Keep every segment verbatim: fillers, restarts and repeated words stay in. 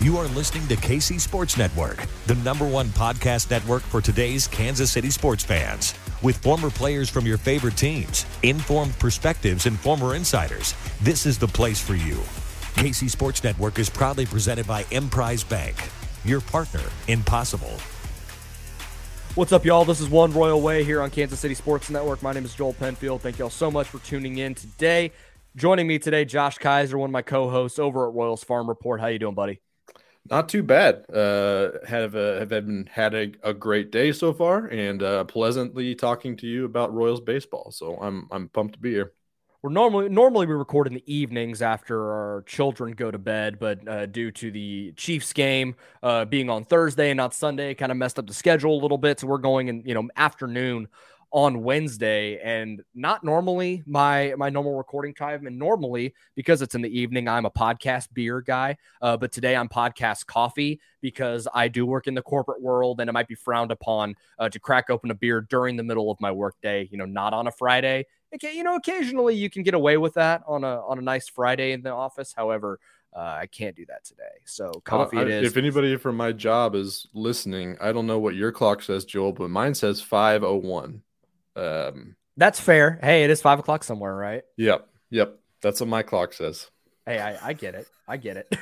You are listening to K C Sports Network, the number one podcast network for today's Kansas City sports fans. With former players from your favorite teams, informed perspectives, and former insiders, this is the place for you. K C Sports Network is proudly presented by Emprise Bank, your partner in possible. What's up, y'all? This is One Royal Way here on Kansas City Sports Network. My name is Joel Penfield. Thank y'all so much for tuning in today. Joining me today, Josh Kaiser, one of my co-hosts over at Royals Farm Report. How you doing, buddy? Not too bad. Uh, have a, have been had a, a great day so far, and uh, pleasantly talking to you about Royals baseball. So I'm I'm pumped to be here. We're normally normally we record in the evenings after our children go to bed, but uh, due to the Chiefs game uh, being on Thursday and not Sunday, kind of messed up the schedule a little bit. So we're going in, you know, afternoon on Wednesday, and not normally my my normal recording time. And normally, because it's in the evening, I'm a podcast beer guy. Uh, but today I'm podcast coffee, because I do work in the corporate world, and it might be frowned upon uh, to crack open a beer during the middle of my workday, you know, not on a Friday. Okay, you know, occasionally you can get away with that on a on a nice Friday in the office. However, uh, I can't do that today. So coffee I, it is. If anybody from my job is listening, I don't know what your clock says, Joel, but mine says five oh one. Um, That's fair. Hey, it is five o'clock somewhere, right? Yep. Yep. That's what my clock says. Hey, I, I get it. I get it.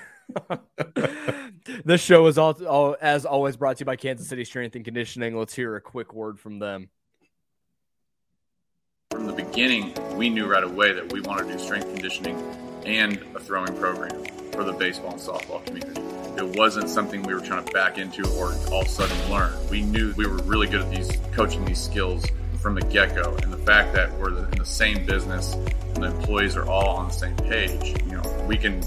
This show is all, all, as always, brought to you by Kansas City Strength and Conditioning. Let's hear a quick word from them. From the beginning, we knew right away that we wanted to do strength conditioning and a throwing program for the baseball and softball community. It wasn't something we were trying to back into or all of a sudden learn. We knew we were really good at these coaching these skills from the get-go, and the fact that we're in the same business and the employees are all on the same page, you know, we can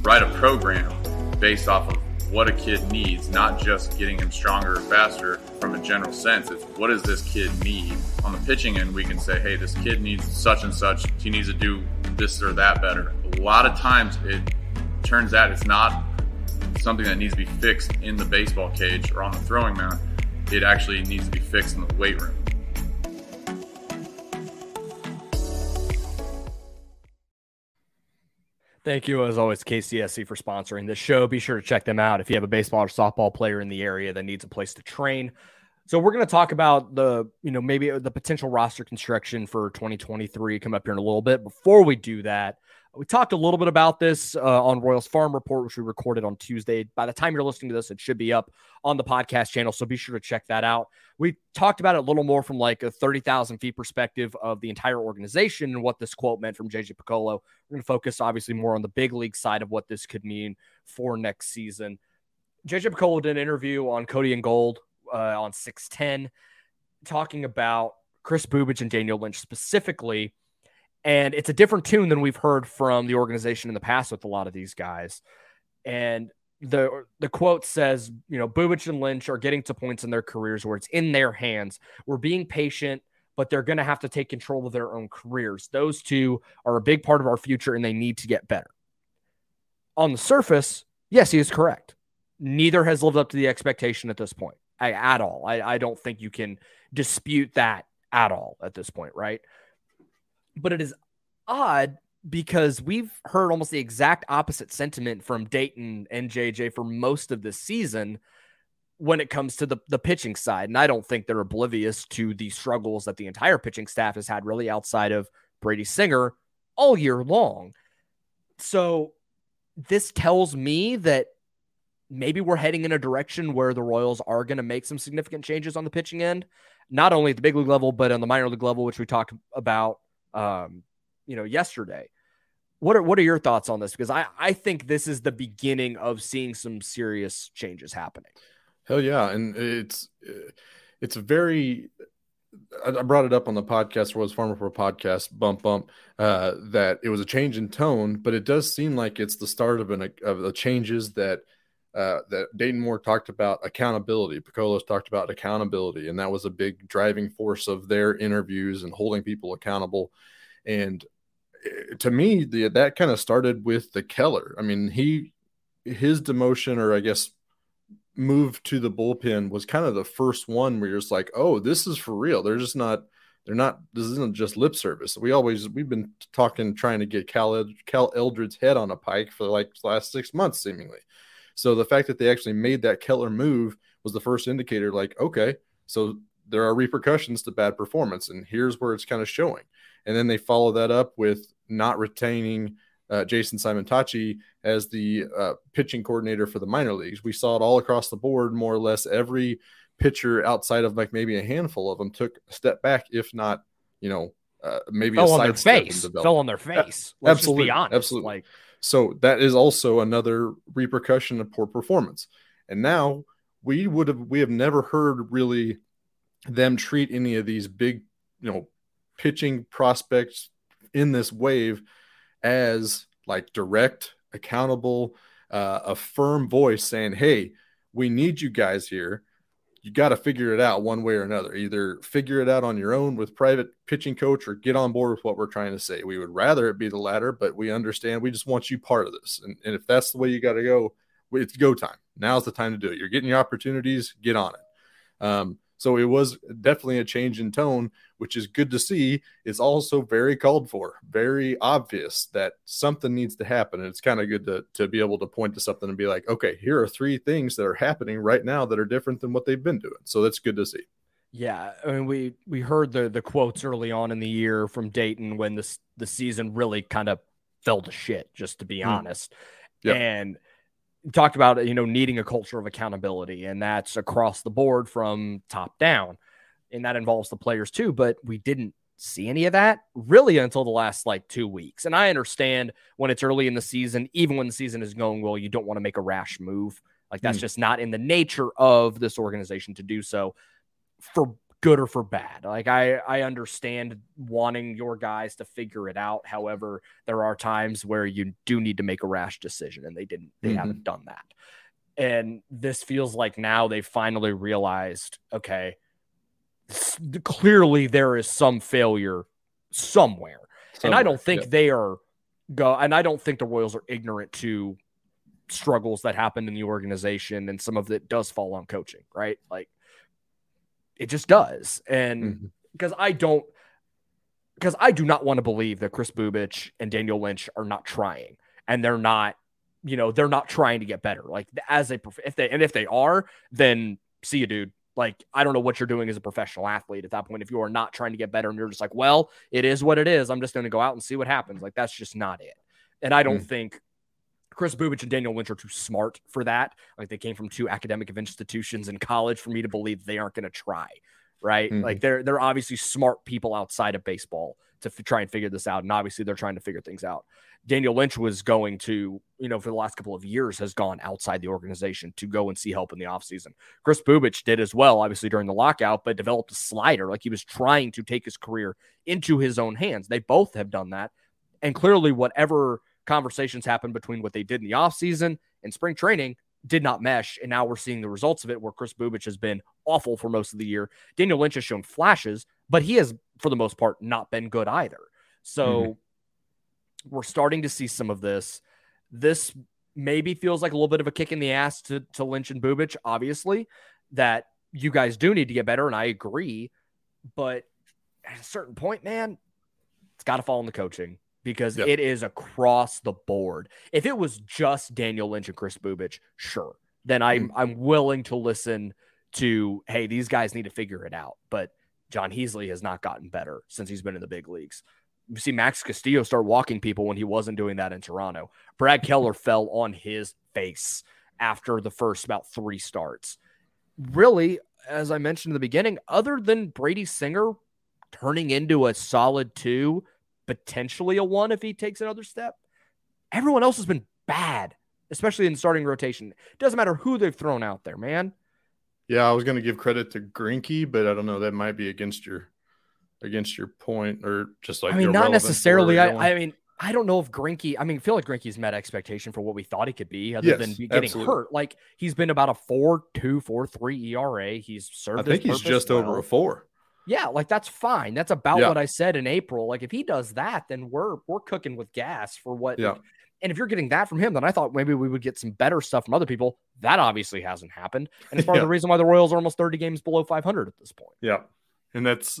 write a program based off of what a kid needs, not just getting him stronger or faster from a general sense. It's what does this kid need? On the pitching end, we can say, hey, this kid needs such and such. He needs to do this or that better. A lot of times it turns out it's not something that needs to be fixed in the baseball cage or on the throwing mound. It actually needs to be fixed in the weight room. Thank you, as always, K C S C for sponsoring this show. Be sure to check them out if you have a baseball or softball player in the area that needs a place to train. So we're going to talk about the, you know, maybe the potential roster construction for twenty twenty-three come up here in a little bit. Before we do that, we talked a little bit about this uh, on Royals Farm Report, which we recorded on Tuesday. By the time you're listening to this, it should be up on the podcast channel, so be sure to check that out. We talked about it a little more from like a thirty thousand feet perspective of the entire organization and what this quote meant from J J. Picollo. We're going to focus, obviously, more on the big league side of what this could mean for next season. J J. Picollo did an interview on Cody and Gold uh, on six ten, talking about Chris Bubic and Daniel Lynch specifically. And it's a different tune than we've heard from the organization in the past with a lot of these guys. And the the quote says, you know, Bubic and Lynch are getting to points in their careers where it's in their hands. We're being patient, but they're going to have to take control of their own careers. Those two are a big part of our future, and they need to get better. On the surface, yes, he is correct. Neither has lived up to the expectation at this point I, at all. I, I don't think you can dispute that at all at this point, right? But it is odd because we've heard almost the exact opposite sentiment from Dayton and J J for most of this season, when it comes to the, the pitching side. And I don't think they're oblivious to the struggles that the entire pitching staff has had really outside of Brady Singer all year long. So this tells me that maybe we're heading in a direction where the Royals are going to make some significant changes on the pitching end, not only at the big league level, but on the minor league level, which we talked about, um, you know, yesterday. What are, what are your thoughts on this? Because I, I think this is the beginning of seeing some serious changes happening. Hell yeah. And it's, it's very, I brought it up on the podcast, Royals Farm Report podcast, bump, bump, uh, that it was a change in tone, but it does seem like it's the start of an, of the changes that, uh, that Dayton Moore talked about accountability. Picollo's talked about accountability, and that was a big driving force of their interviews and holding people accountable. And to me, the, that kind of started with the Keller. I mean, he, his demotion, or I guess move to the bullpen, was kind of the first one where you're just like, oh, this is for real. They're just not, they're not, this isn't just lip service. We always, we've been talking, trying to get Cal, Cal Eldred's head on a pike for like the last six months, seemingly. So the fact that they actually made that Keller move was the first indicator, like, okay, so there are repercussions to bad performance, and here's where it's kind of showing. And then they follow that up with not retaining uh, Jason Simontachi as the uh, pitching coordinator for the minor leagues. We saw it all across the board, more or less. Every pitcher outside of like maybe a handful of them took a step back, if not, you know, uh, maybe fell a side on their face. Fell on their face. Yeah, let's absolutely, just be honest. Absolutely. Like, so that is also another repercussion of poor performance. And now we would have we have never heard really them treat any of these big, you know, pitching prospects in this wave as like direct, accountable, uh, a firm voice saying, hey, we need you guys here. You got to figure it out one way or another. Either figure it out on your own with private pitching coach, or get on board with what we're trying to say. We would rather it be the latter, but we understand. We just want you part of this. And, and if that's the way you got to go, it's go time. Now's the time to do it. You're getting your opportunities. Get on it. Um, So it was definitely a change in tone, which is good to see. It's also very called for, very obvious that something needs to happen. And it's kind of good to, to be able to point to something and be like, okay, here are three things that are happening right now that are different than what they've been doing. So that's good to see. Yeah. I mean, we, we heard the, the quotes early on in the year from Dayton when this, the season really kind of fell to shit, just to be honest. Mm. Yep. And talked about, you know, needing a culture of accountability, and that's across the board from top down. And that involves the players too, but we didn't see any of that really until the last like two weeks. And I understand when it's early in the season, even when the season is going well, you don't want to make a rash move. Like that's mm. just not in the nature of this organization to do so, for good or for bad. Like I, I understand wanting your guys to figure it out. However, there are times where you do need to make a rash decision, and they didn't, they mm-hmm. haven't done that. And this feels like now they finally realized, okay, clearly there is some failure somewhere. somewhere and I don't think yeah. they are go. And I don't think the Royals are ignorant to struggles that happened in the organization. And some of it does fall on coaching, right? Like, it just does. And because mm-hmm. I don't, because I do not want to believe that Chris Bubic and Daniel Lynch are not trying, and they're not, you know, they're not trying to get better. Like as a, if they, and if they are, then see you, dude. Like, I don't know what you're doing as a professional athlete at that point. If you are not trying to get better and you're just like, well, it is what it is, I'm just going to go out and see what happens. Like, that's just not it. And I don't mm-hmm. think Chris Bubic and Daniel Lynch are too smart for that. Like, they came from two academic institutions in college for me to believe they aren't going to try, right? Mm-hmm. Like they're they're obviously smart people outside of baseball to f- try and figure this out, and obviously they're trying to figure things out. Daniel Lynch was going to, you know, for the last couple of years has gone outside the organization to go and see help in the offseason. Chris Bubic did as well, obviously during the lockout, but developed a slider. Like he was trying to take his career into his own hands. They both have done that, and clearly whatever conversations happened between what they did in the offseason and spring training did not mesh. And now we're seeing the results of it, where Chris Bubic has been awful for most of the year. Daniel Lynch has shown flashes, but he has, for the most part, not been good either. So mm-hmm. we're starting to see some of this. This maybe feels like a little bit of a kick in the ass to, to Lynch and Bubic, obviously, that you guys do need to get better. And I agree, but at a certain point, man, it's got to fall in the coaching. Because yep. it is across the board. If it was just Daniel Lynch and Chris Bubic, sure, then I'm mm. I'm willing to listen to, hey, these guys need to figure it out. But John Heasley has not gotten better since he's been in the big leagues. You see Max Castillo start walking people when he wasn't doing that in Toronto. Brad Keller fell on his face after the first about three starts. Really, as I mentioned in the beginning, other than Brady Singer turning into a solid two, potentially a one if he takes another step, everyone else has been bad, especially in starting rotation. Doesn't matter who they've thrown out there, man. Yeah, I was going to give credit to Grinke, but I don't know. That might be against your against your point, or just like, I mean, not necessarily. I, I mean, I don't know if Grinke. I mean, I feel like Grinke's met expectation for what we thought he could be, other yes, than getting absolutely. hurt. Like, he's been about a four two four three E R A. He's served. I think his he's just well. over a four. Yeah, like that's fine. That's about yeah. what I said in April. Like, if he does that, then we're we're cooking with gas for what. Yeah. Like, and if you're getting that from him, then I thought maybe we would get some better stuff from other people. That obviously hasn't happened. And it's part yeah. of the reason why the Royals are almost thirty games below five hundred at this point. Yeah. And that's,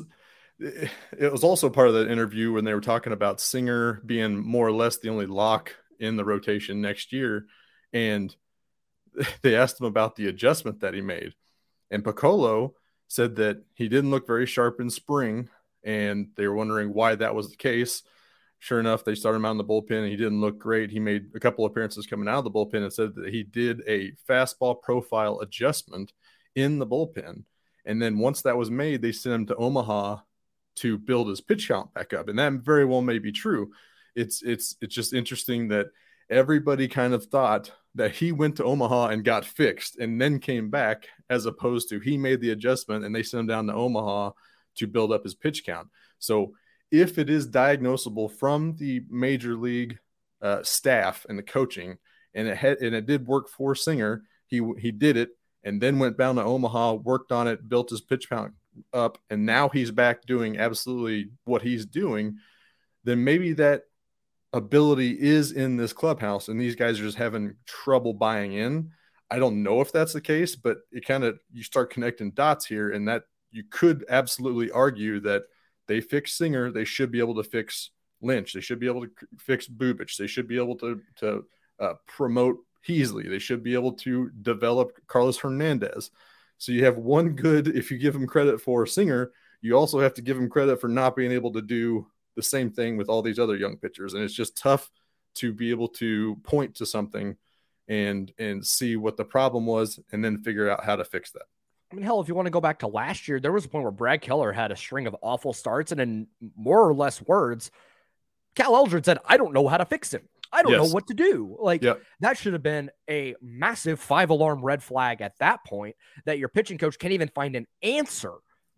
it was also part of the interview when they were talking about Singer being more or less the only lock in the rotation next year. And they asked him about the adjustment that he made. And Picollo said that he didn't look very sharp in spring. And they were wondering why that was the case. Sure enough, they started him out in the bullpen, and he didn't look great. He made a couple appearances coming out of the bullpen and said that he did a fastball profile adjustment in the bullpen. And then once that was made, they sent him to Omaha to build his pitch count back up. And that very well may be true. It's it's it's just interesting that everybody kind of thought that he went to Omaha and got fixed and then came back, as opposed to he made the adjustment and they sent him down to Omaha to build up his pitch count. So if it is diagnosable from the major league uh, staff and the coaching, and it had, and it did work for Singer, he he did it and then went down to Omaha, worked on it, built his pitch count up, and now he's back doing absolutely what he's doing, then maybe that ability is in this clubhouse and these guys are just having trouble buying in. I don't know if that's the case, but it kind of, you start connecting dots here, and that you could absolutely argue that they fix Singer, they should be able to fix Lynch. They should be able to fix Bubic. They should be able to, to uh, promote Heasley. They should be able to develop Carlos Hernandez. So you have one good, if you give him credit for Singer, you also have to give him credit for not being able to do the same thing with all these other young pitchers. And it's just tough to be able to point to something and and see what the problem was and then figure out how to fix that. I mean, hell, if you want to go back to last year, there was a point where Brad Keller had a string of awful starts, and in more or less words, Cal Eldred said, I don't know how to fix him. I don't yes. know what to do. Like, yep. that should have been a massive five-alarm red flag at that point, that your pitching coach can't even find an answer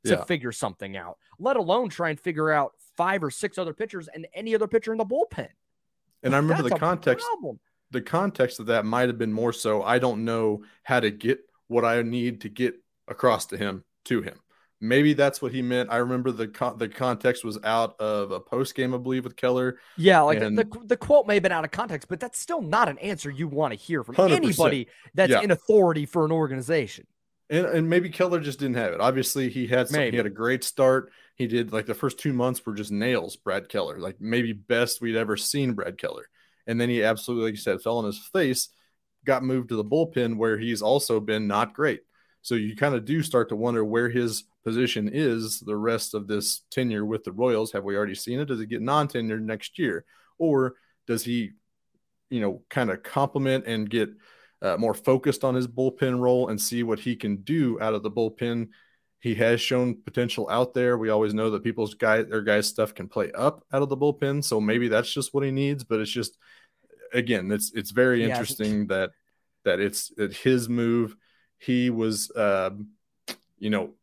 to yeah. figure something out, let alone try and figure out five or six other pitchers and any other pitcher in the bullpen. And like, I remember the context. Problem. The context of that might have been more so, I don't know how to get what I need to get across to him, to him. Maybe that's what he meant. I remember the con- the context was out of a post game, I believe, with Keller. Yeah, like and... the, the quote may have been out of context, but that's still not an answer you want to hear from one hundred percent anybody that's yeah. in authority for an organization. And and maybe Keller just didn't have it. Obviously, he had some, he had a great start. He did, like, the first two months were just nails, Brad Keller. Like, maybe best we'd ever seen Brad Keller. And then he absolutely, like you said, fell on his face, got moved to the bullpen where he's also been not great. So you kind of do start to wonder where his position is the rest of this tenure with the Royals. Have we already seen it? Does he get non-tenured next year? Or does he, you know, kind of complement and get uh, more focused on his bullpen role and see what he can do out of the bullpen? He has shown potential out there. We always know that people's guy, their guys' stuff can play up out of the bullpen. So maybe that's just what he needs. But it's just, again, it's it's very yeah. interesting that that it's that his move. He was, uh, you know,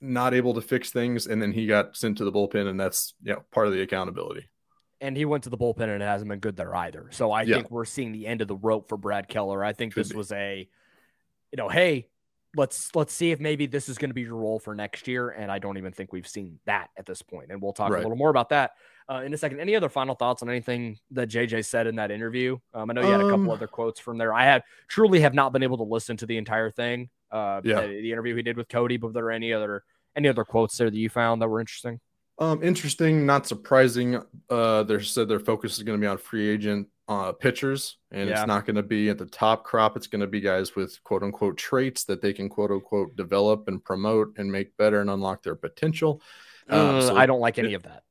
not able to fix things, and then he got sent to the bullpen, and that's, you know, part of the accountability. And he went to the bullpen, and it hasn't been good there either. So I yeah. think we're seeing the end of the rope for Brad Keller. I think Could this be. was a, you know, hey, let's let's see if maybe this is going to be your role for next year, and I don't even think we've seen that at this point. And we'll talk right. a little more about that uh, in a second. Any other final thoughts on anything that J J said in that interview? Um, I know you had um, a couple other quotes from there. I have truly have not been able to listen to the entire thing, uh, yeah. the, the interview he did with Cody, but were there any other any other quotes there that you found that were interesting? Um, interesting, not surprising. Uh, they said their focus is going to be on free agent uh, pitchers, and yeah. it's not going to be at the top crop. It's going to be guys with quote-unquote traits that they can quote-unquote develop and promote and make better and unlock their potential. Um, so I don't like any of that.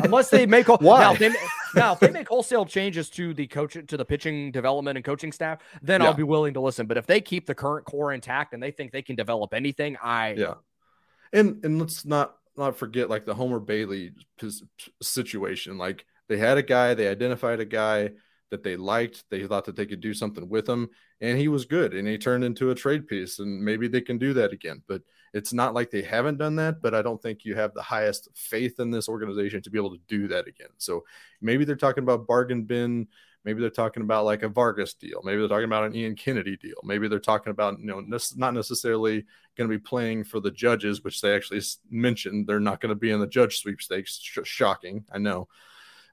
Unless they make why? Now, if they, now if they make wholesale changes to the coach to the pitching development and coaching staff, then yeah. I'll be willing to listen. But if they keep the current core intact and they think they can develop anything, I yeah. And and let's not not forget like the Homer Bailey situation. Like they had a guy, they identified a guy that they liked, they thought that they could do something with him, and he was good, and he turned into a trade piece, and maybe they can do that again. But it's not like they haven't done that, but I don't think you have the highest faith in this organization to be able to do that again. So maybe they're talking about bargain bin. Maybe they're talking about like a Vargas deal. Maybe they're talking about an Ian Kennedy deal. Maybe they're talking about, you know, not necessarily going to be playing for the Judges, which they actually mentioned they're not going to be in the Judge sweepstakes. Sh- shocking, I know.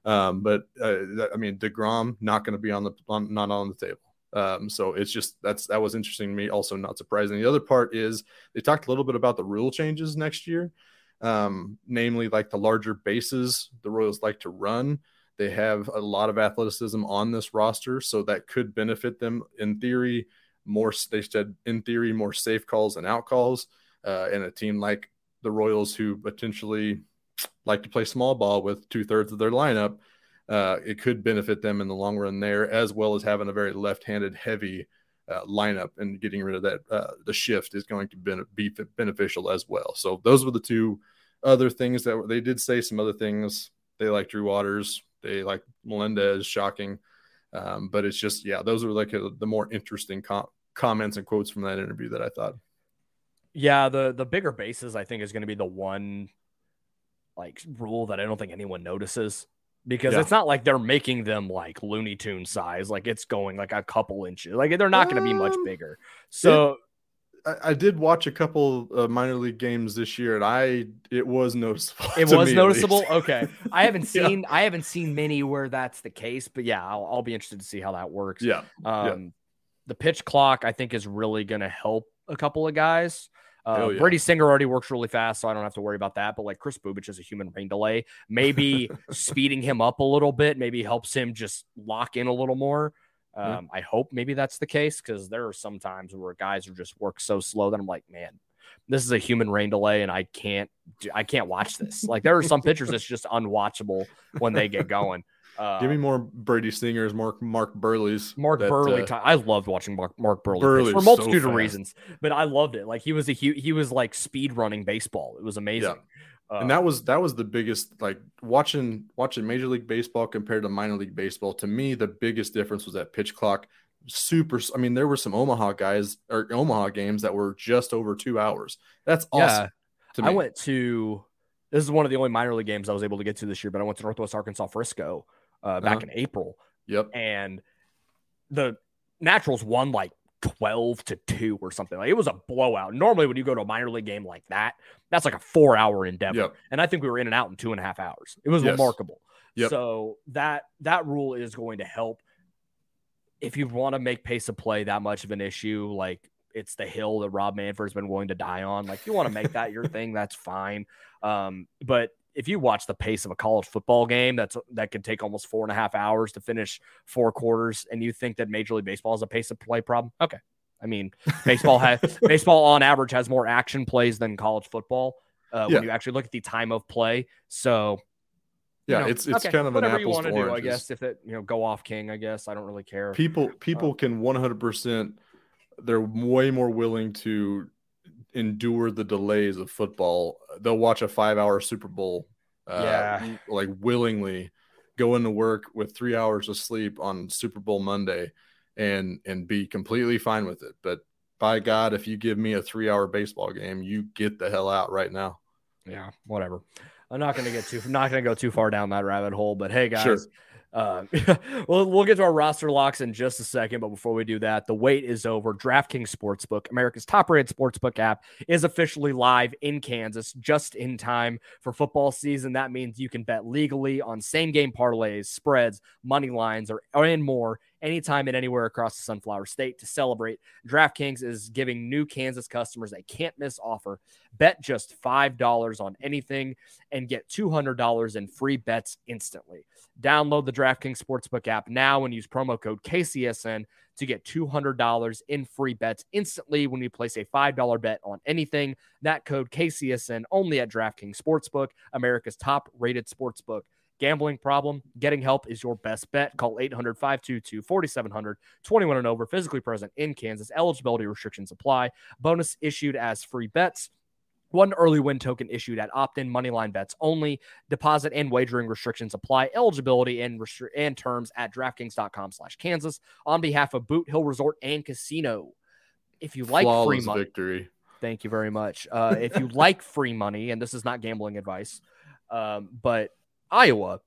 Um, but uh, I mean, DeGrom not going to be on the on, not on the table. Um, so it's just that's that was interesting to me. Also, not surprising. The other part is they talked a little bit about the rule changes next year, um, namely like the larger bases the Royals like to run. They have a lot of athleticism on this roster, so that could benefit them in theory. More they said in theory more safe calls and out calls, uh, and a team like the Royals who potentially like to play small ball with two thirds of their lineup, uh, it could benefit them in the long run there, as well as having a very left-handed heavy uh, lineup, and getting rid of that, uh, the shift is going to be beneficial as well. So those were the two other things that were, they did say some other things. They like Drew Waters, they like Melendez, shocking. Um, but it's just, yeah, those were like a, the more interesting com- comments and quotes from that interview that I thought. Yeah. The, the bigger bases, I think, is going to be the one like rule that I don't think anyone notices, because yeah. it's not like they're making them like Looney Tunes size. Like it's going like a couple inches, like they're not um, going to be much bigger. So it, I, I did watch a couple of minor league games this year, and I, it was noticeable. It was me, noticeable. Okay. I haven't seen, yeah. I haven't seen many where that's the case, but yeah, I'll, I'll be interested to see how that works. Yeah. Um, yeah. The pitch clock, I think, is really going to help a couple of guys. Uh, oh, yeah. Brady Singer already works really fast, so I don't have to worry about that. But like Chris Bubic is a human rain delay. Maybe speeding him up a little bit maybe helps him just lock in a little more. Um, yeah. I hope maybe that's the case, because there are some times where guys are just work so slow that I'm like, man, this is a human rain delay, and I can't, I can't watch this. Like there are some pitchers that's just unwatchable when they get going. Uh, Give me more Brady Singers, Mark Mark Burley's. Mark that, Burley. Uh, I loved watching Mark Mark Burley for a multitude so of reasons, but I loved it. Like he was a he, he was like speed running baseball. It was amazing. Yeah. Uh, and that was that was the biggest, like watching watching Major League Baseball compared to minor league baseball. To me, the biggest difference was that pitch clock. Super. I mean, there were some Omaha guys or Omaha games that were just over two hours. That's awesome. Yeah. To me. I went to this is one of the only minor league games I was able to get to this year, but I went to Northwest Arkansas Frisco. Uh, back uh-huh. in April. Yep. And the Naturals won like twelve to two or something. Like it was a blowout. Normally when you go to a minor league game like that, that's like a four hour endeavor. Yep. And I think we were in and out in two and a half hours. It was yes. remarkable. Yep. So that, that rule is going to help. If you want to make pace of play that much of an issue, like it's the hill that Rob Manfred has been willing to die on. Like you want to make that your thing, that's fine. Um, but if you watch the pace of a college football game, that's that could take almost four and a half hours to finish four quarters, and you think that Major League Baseball is a pace of play problem? Okay, I mean, baseball has baseball on average has more action plays than college football uh, yeah. when you actually look at the time of play. So, yeah, you know, it's it's okay, kind of an apples you want to do, I guess. If it you know go off king, I guess I don't really care. People people um, can one hundred percent. They're way more willing to endure the delays of football. They'll watch a five-hour Super Bowl, uh, yeah. like willingly, go into work with three hours of sleep on Super Bowl Monday, and and be completely fine with it. But by God, if you give me a three-hour baseball game, you get the hell out right now. Yeah, whatever. I'm not gonna get too, I'm not gonna go too far down that rabbit hole. But hey, guys. Sure. Uh, we'll, we'll get to our roster locks in just a second, but before we do that, the wait is over. DraftKings Sportsbook, America's top-rated sportsbook app, is officially live in Kansas just in time for football season. That means you can bet legally on same-game parlays, spreads, money lines, or, or and more. anytime and anywhere across the Sunflower State. To celebrate, DraftKings is giving new Kansas customers a can't-miss offer. Bet just five dollars on anything and get two hundred dollars in free bets instantly. Download the DraftKings Sportsbook app now and use promo code K C S N to get two hundred dollars in free bets instantly when you place a five dollar bet on anything. That code K C S N only at DraftKings Sportsbook, America's top-rated sportsbook. Gambling problem? Getting help is your best bet. Call eight hundred, five two two, four seven zero zero, twenty-one and over, physically present in Kansas. Eligibility restrictions apply. Bonus issued as free bets. One early win token issued at opt-in, moneyline bets only. Deposit and wagering restrictions apply. Eligibility and restri- and terms at DraftKings dot com slash Kansas. On behalf of Boot Hill Resort and Casino, if you like Flawless free money, victory. Thank you very much. Uh, if you like free money, and this is not gambling advice, um, but Iowa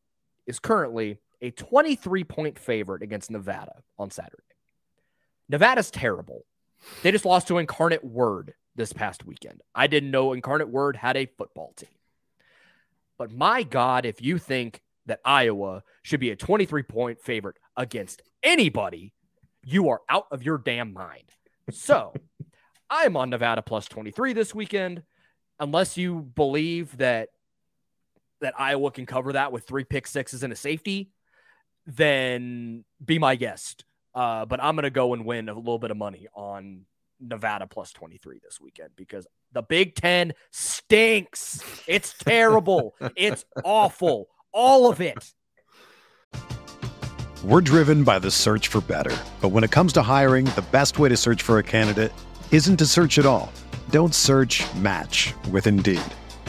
is currently a twenty-three point favorite against Nevada on Saturday. Nevada's terrible. They just lost to Incarnate Word this past weekend. I didn't know Incarnate Word had a football team. But my God, if you think that Iowa should be a twenty-three point favorite against anybody, you are out of your damn mind. So I'm on Nevada plus twenty-three this weekend. Unless you believe that that Iowa can cover that with three pick sixes and a safety, then be my guest. Uh, but I'm going to go and win a little bit of money on Nevada plus twenty-three this weekend because the Big Ten stinks. It's terrible. It's awful. All of it. We're driven by the search for better. But when it comes to hiring, the best way to search for a candidate isn't to search at all. Don't search, match with Indeed.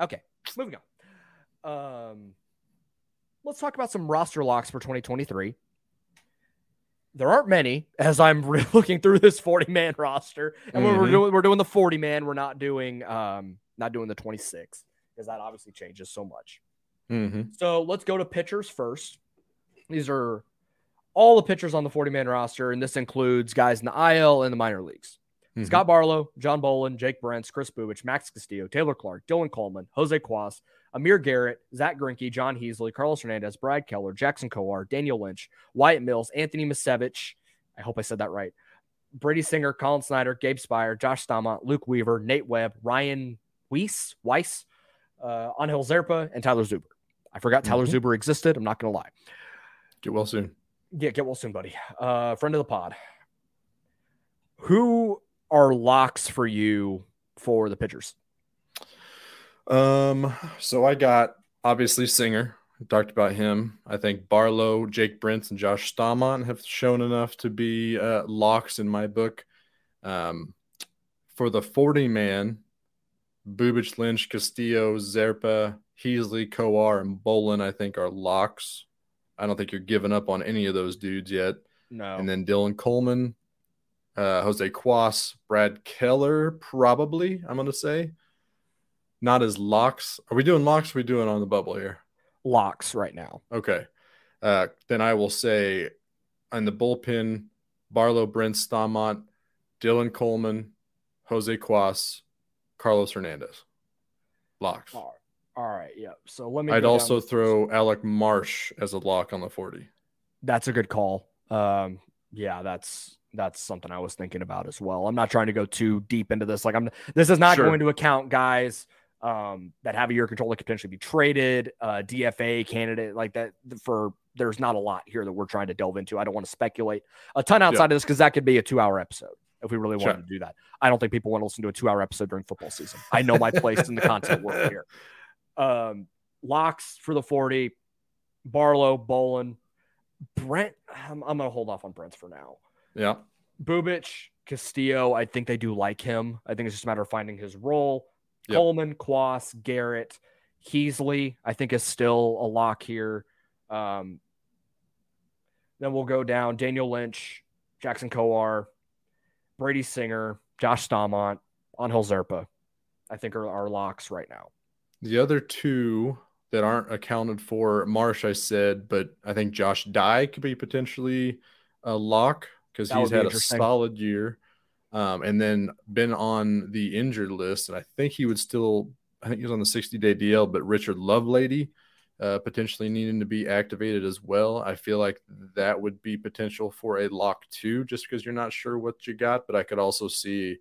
Okay, moving on. Um, let's talk about some roster locks for twenty twenty-three. There aren't many, as I'm re- looking through this forty-man roster, and mm-hmm. we're doing we're doing the forty-man. We're not doing um not doing the twenty-six because that obviously changes so much. Mm-hmm. So let's go to pitchers first. These are all the pitchers on the forty-man roster, and this includes guys in the I L and the minor leagues. Scott Barlow, John Bolin, Jake Brents, Chris Bubic, Max Castillo, Taylor Clark, Dylan Coleman, Jose Cuas, Amir Garrett, Zach Grinke, John Heasley, Carlos Hernandez, Brad Keller, Jackson Kowar, Daniel Lynch, Wyatt Mills, Anthony Misevich, I hope I said that right, Brady Singer, Colin Snyder, Gabe Spire, Josh Staumont, Luke Weaver, Nate Webb, Ryan Weiss, Weiss uh, Angel Zerpa, and Tyler Zuber. I forgot Tyler mm-hmm. Zuber existed. I'm not going to lie. Get well soon. Yeah, get well soon, buddy. Uh, friend of the pod. Who are locks for you for the pitchers? Um, so I got obviously Singer. I talked about him. I think Barlow, Jake Brents, and Josh Staumont have shown enough to be uh, locks in my book. Um, for the forty-man, Bubic, Lynch, Castillo, Zerpa, Heasley, Kowar, and Bolin, I think, are locks. I don't think you're giving up on any of those dudes yet. No. And then Dylan Coleman, Uh, Jose Cuas, Brad Keller, probably, I'm going to say. Not as locks. Are we doing locks? Or are we doing on the bubble here? Locks right now. Okay. Uh, then I will say on the bullpen, Barlow, Brents, Staumont, Dylan Coleman, Jose Cuas, Carlos Hernandez. Locks. All right. All right. Yeah. So let me. I'd also throw Alec Marsh as a lock on the forty. That's a good call. Um, yeah, that's that's something I was thinking about as well. I'm not trying to go too deep into this. Like I'm. This is not sure. going to account guys um, that have a year control that could potentially be traded, uh, D F A candidate like that. For there's not a lot here that we're trying to delve into. I don't want to speculate a ton outside yeah. of this because that could be a two-hour episode. If we really wanted sure. to do that. I don't think people want to listen to a two-hour episode during football season. I know my place in the content world here. Um, locks for the forty, Barlow, Bolin, Brent. I'm, I'm going to hold off on Brents for now. Yeah. Bubic, Castillo, I think they do like him. I think it's just a matter of finding his role. Yep. Coleman, Quas, Garrett, Heasley, I think is still a lock here. Um, then we'll go down. Daniel Lynch, Jackson Kowar, Brady Singer, Josh Staumont, Angel Zerpa, I think are our locks right now. The other two that aren't accounted for, Marsh, I said, but I think Josh Dye could be potentially a lock because he's had a solid year um, and then been on the injured list. And I think he would still, I think he was on the sixty-day D L, but Richard Lovelady uh, potentially needing to be activated as well. I feel like that would be potential for a lock too, just because you're not sure what you got, but I could also see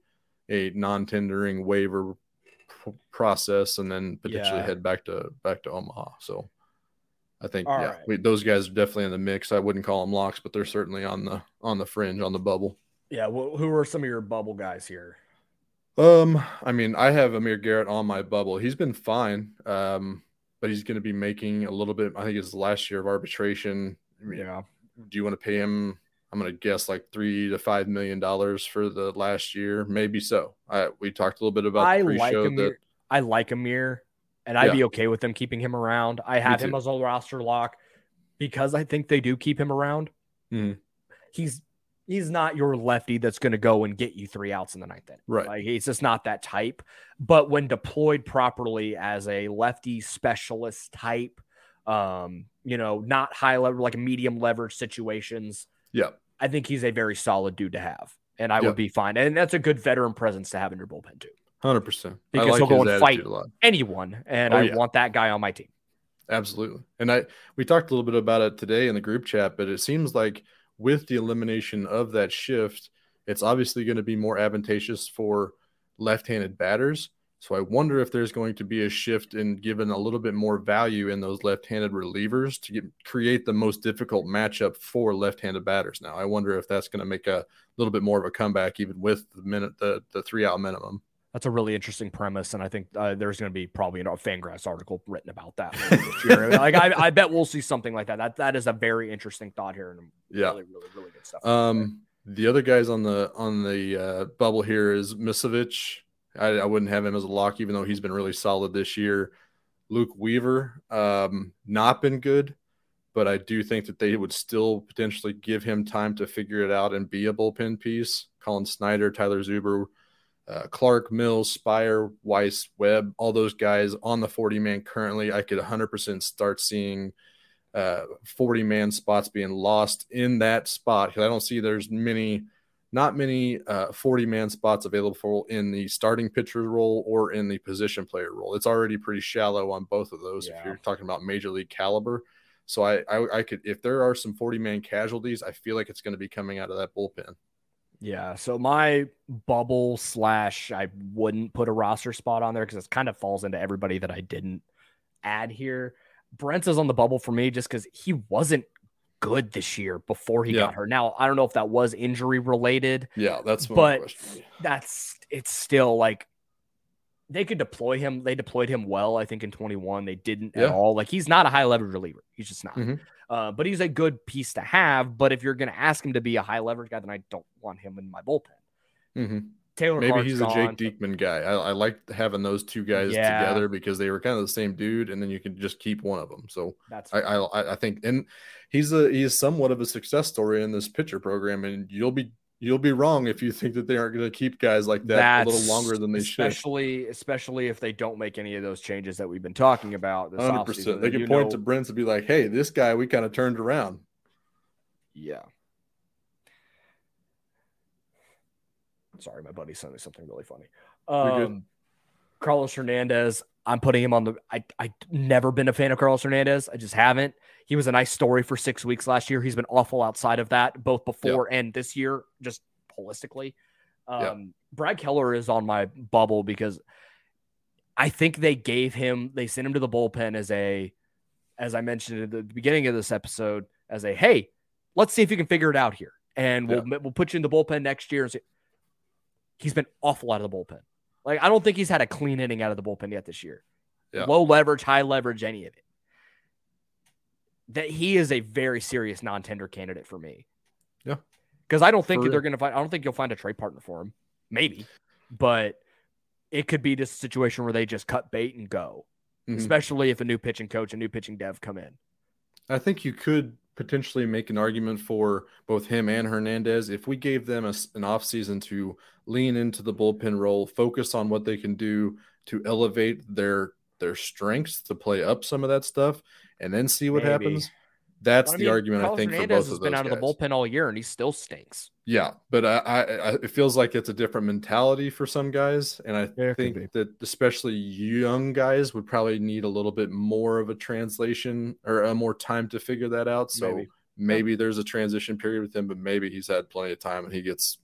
a non-tendering waiver pr- process and then potentially yeah. head back to, back to Omaha. So I think All yeah, right. we, those guys are definitely in the mix. I wouldn't call them locks, but they're certainly on the, on the fringe, on the bubble. Yeah. Well, who are some of your bubble guys here? Um, I mean, I have Amir Garrett on my bubble. He's been fine. Um, But he's going to be making a little bit. I think it's the last year of arbitration. Yeah. Do you want to pay him? I'm going to guess like three to five million dollars for the last year, maybe so. I we talked a little bit about I the pre-show like that I like Amir, and I'd yeah. be okay with them keeping him around. I have him as a roster lock because I think they do keep him around. Mm-hmm. He's he's not your lefty that's going to go and get you three outs in the ninth inning. Right. Like, he's just not that type. But when deployed properly as a lefty specialist type, um, you know, not high level, like medium leverage situations. Yeah. I think he's a very solid dude to have, and I yep. would be fine. And that's a good veteran presence to have in your bullpen too. one hundred percent. Because like he'll go and fight anyone. And oh, I yeah. want that guy on my team. Absolutely. And I, we talked a little bit about it today in the group chat, but it seems like, with the elimination of that shift, it's obviously going to be more advantageous for left-handed batters. So I wonder if there's going to be a shift in giving a little bit more value in those left-handed relievers to get, create the most difficult matchup for left-handed batters. Now, I wonder if that's going to make a little bit more of a comeback, even with the minute the, the three-out minimum. That's a really interesting premise, and I think uh, there's going to be probably, you know, a Fangraphs article written about that this year. Like I, I bet we'll see something like that. That that is a very interesting thought here, and yeah, really, really, really good stuff. Um, the other guys on the on the uh, bubble here is Misevich. I, I wouldn't have him as a lock, even though he's been really solid this year. Luke Weaver, um, not been good, but I do think that they would still potentially give him time to figure it out and be a bullpen piece. Colin Snyder, Tyler Zuber. Uh, Clark, Mills, Spire, Weiss, Webb, all those guys on the forty-man currently. I could one hundred percent start seeing uh, forty-man spots being lost in that spot because I don't see there's many, not many uh, forty-man spots available for in the starting pitcher role or in the position player role. It's already pretty shallow on both of those yeah. if you're talking about major league caliber. So I, I, I could, if there are some forty-man casualties, I feel like it's going to be coming out of that bullpen. Yeah, so my bubble slash I wouldn't put a roster spot on there because it kind of falls into everybody that I didn't add here. Brents is on the bubble for me just because he wasn't good this year before he yeah. got hurt. Now, I don't know if that was injury related. Yeah, that's but that's it's still like they could deploy him. They deployed him well, I think, in twenty-one. They didn't yeah. at all. Like, he's not a high-leverage reliever. He's just not. Mm-hmm. Uh, but he's a good piece to have. But if you're going to ask him to be a high-leverage guy, then I don't want him in my bullpen. Mm-hmm. Taylor Maybe Hart's he's gone. a Jake Diekman guy. I, I like having those two guys yeah. together because they were kind of the same dude, and then you can just keep one of them. So That's I, I I think – and he's a he is somewhat of a success story in this pitcher program, and you'll be – you'll be wrong if you think that they aren't going to keep guys like that That's a little longer than they especially, should. Especially if they don't make any of those changes that we've been talking about. This one hundred percent. They can point know, to Brents and be like, hey, this guy, we kind of turned around. Yeah. Sorry, my buddy sent me something really funny. Um, Carlos Hernandez, I'm putting him on the I, – I've never been a fan of Carlos Hernandez. I just haven't. He was a nice story for six weeks last year. He's been awful outside of that, both before yeah. and this year, just holistically. Um, yeah. Brad Keller is on my bubble because I think they gave him – they sent him to the bullpen as a – as I mentioned at the beginning of this episode, as a, hey, let's see if you can figure it out here, and we'll yeah. we'll put you in the bullpen next year and see – He's been awful out of the bullpen. Like, I don't think he's had a clean inning out of the bullpen yet this year. Yeah. Low leverage, high leverage, any of it. That he is a very serious non-tender candidate for me. Yeah. Because I don't think for they're going to find, I don't think you'll find a trade partner for him. Maybe. But it could be this situation where they just cut bait and go, mm-hmm. especially if a new pitching coach, a new pitching dev come in. I think you could potentially make an argument for both him and Hernandez. If we gave them a, an offseason to lean into the bullpen role, focus on what they can do to elevate their their strengths, to play up some of that stuff, and then see what Maybe. happens. That's well, the I mean, argument Carlos I think Hernandez for both of those guys. Hernandez has been out of the bullpen all year, and he still stinks. Yeah, but I, I, I, it feels like it's a different mentality for some guys, and I yeah, think that especially young guys would probably need a little bit more of a translation or a more time to figure that out. So maybe, maybe yeah. there's a transition period with him, but maybe he's had plenty of time, and he gets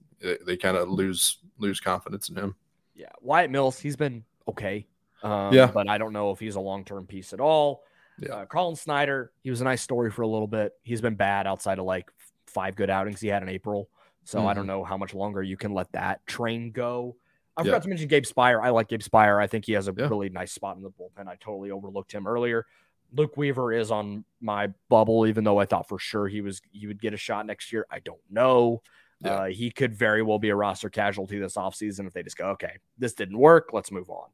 they kind of lose lose confidence in him. Yeah, Wyatt Mills, he's been okay, um, yeah, but I don't know if he's a long-term piece at all. Yeah. Uh, Colin Snyder, he was a nice story for a little bit. He's been bad outside of like five good outings he had in April. So mm-hmm. I don't know how much longer you can let that train go. I yeah. forgot to mention Gabe Spire. I like Gabe Spire. I think he has a yeah. really nice spot in the bullpen. I totally overlooked him earlier. Luke Weaver is on my bubble, even though I thought for sure he was he would get a shot next year. I don't know. Yeah. Uh, he could very well be a roster casualty this offseason if they just go, okay, this didn't work. Let's move on.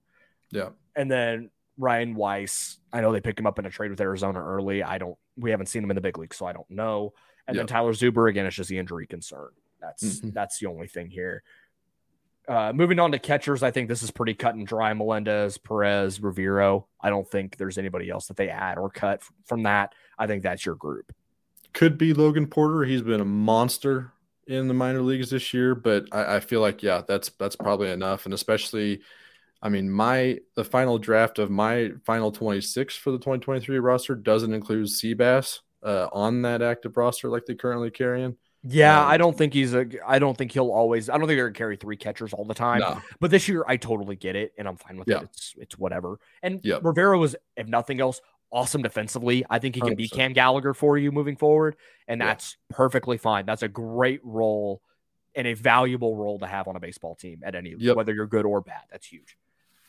Yeah. And then Ryan Weiss, I know they picked him up in a trade with Arizona early. I don't, we haven't seen him in the big league, so I don't know. And yep. then Tyler Zuber, again, it's just the injury concern. That's, mm-hmm. that's the only thing here. Uh, moving on to catchers. I think this is pretty cut and dry. Melendez, Perez, Rivero. I don't think there's anybody else that they add or cut from that. I think that's your group. Could be Logan Porter. He's been a monster in the minor leagues this year, but I, I feel like, yeah, that's, that's probably enough. And especially, I mean, my the final draft of my final twenty-six for the twenty twenty-three roster doesn't include Seabass uh, on that active roster like they currently carrying. Yeah, um, I don't think he's a. I don't think he'll always. I don't think they're gonna carry three catchers all the time. No. But this year, I totally get it, and I'm fine with yeah. it. It's it's whatever. And yeah. Rivera was, if nothing else, awesome defensively. I think he can one hundred percent be Cam Gallagher for you moving forward, and yeah. that's perfectly fine. That's a great role and a valuable role to have on a baseball team at any yep. whether you're good or bad. That's huge.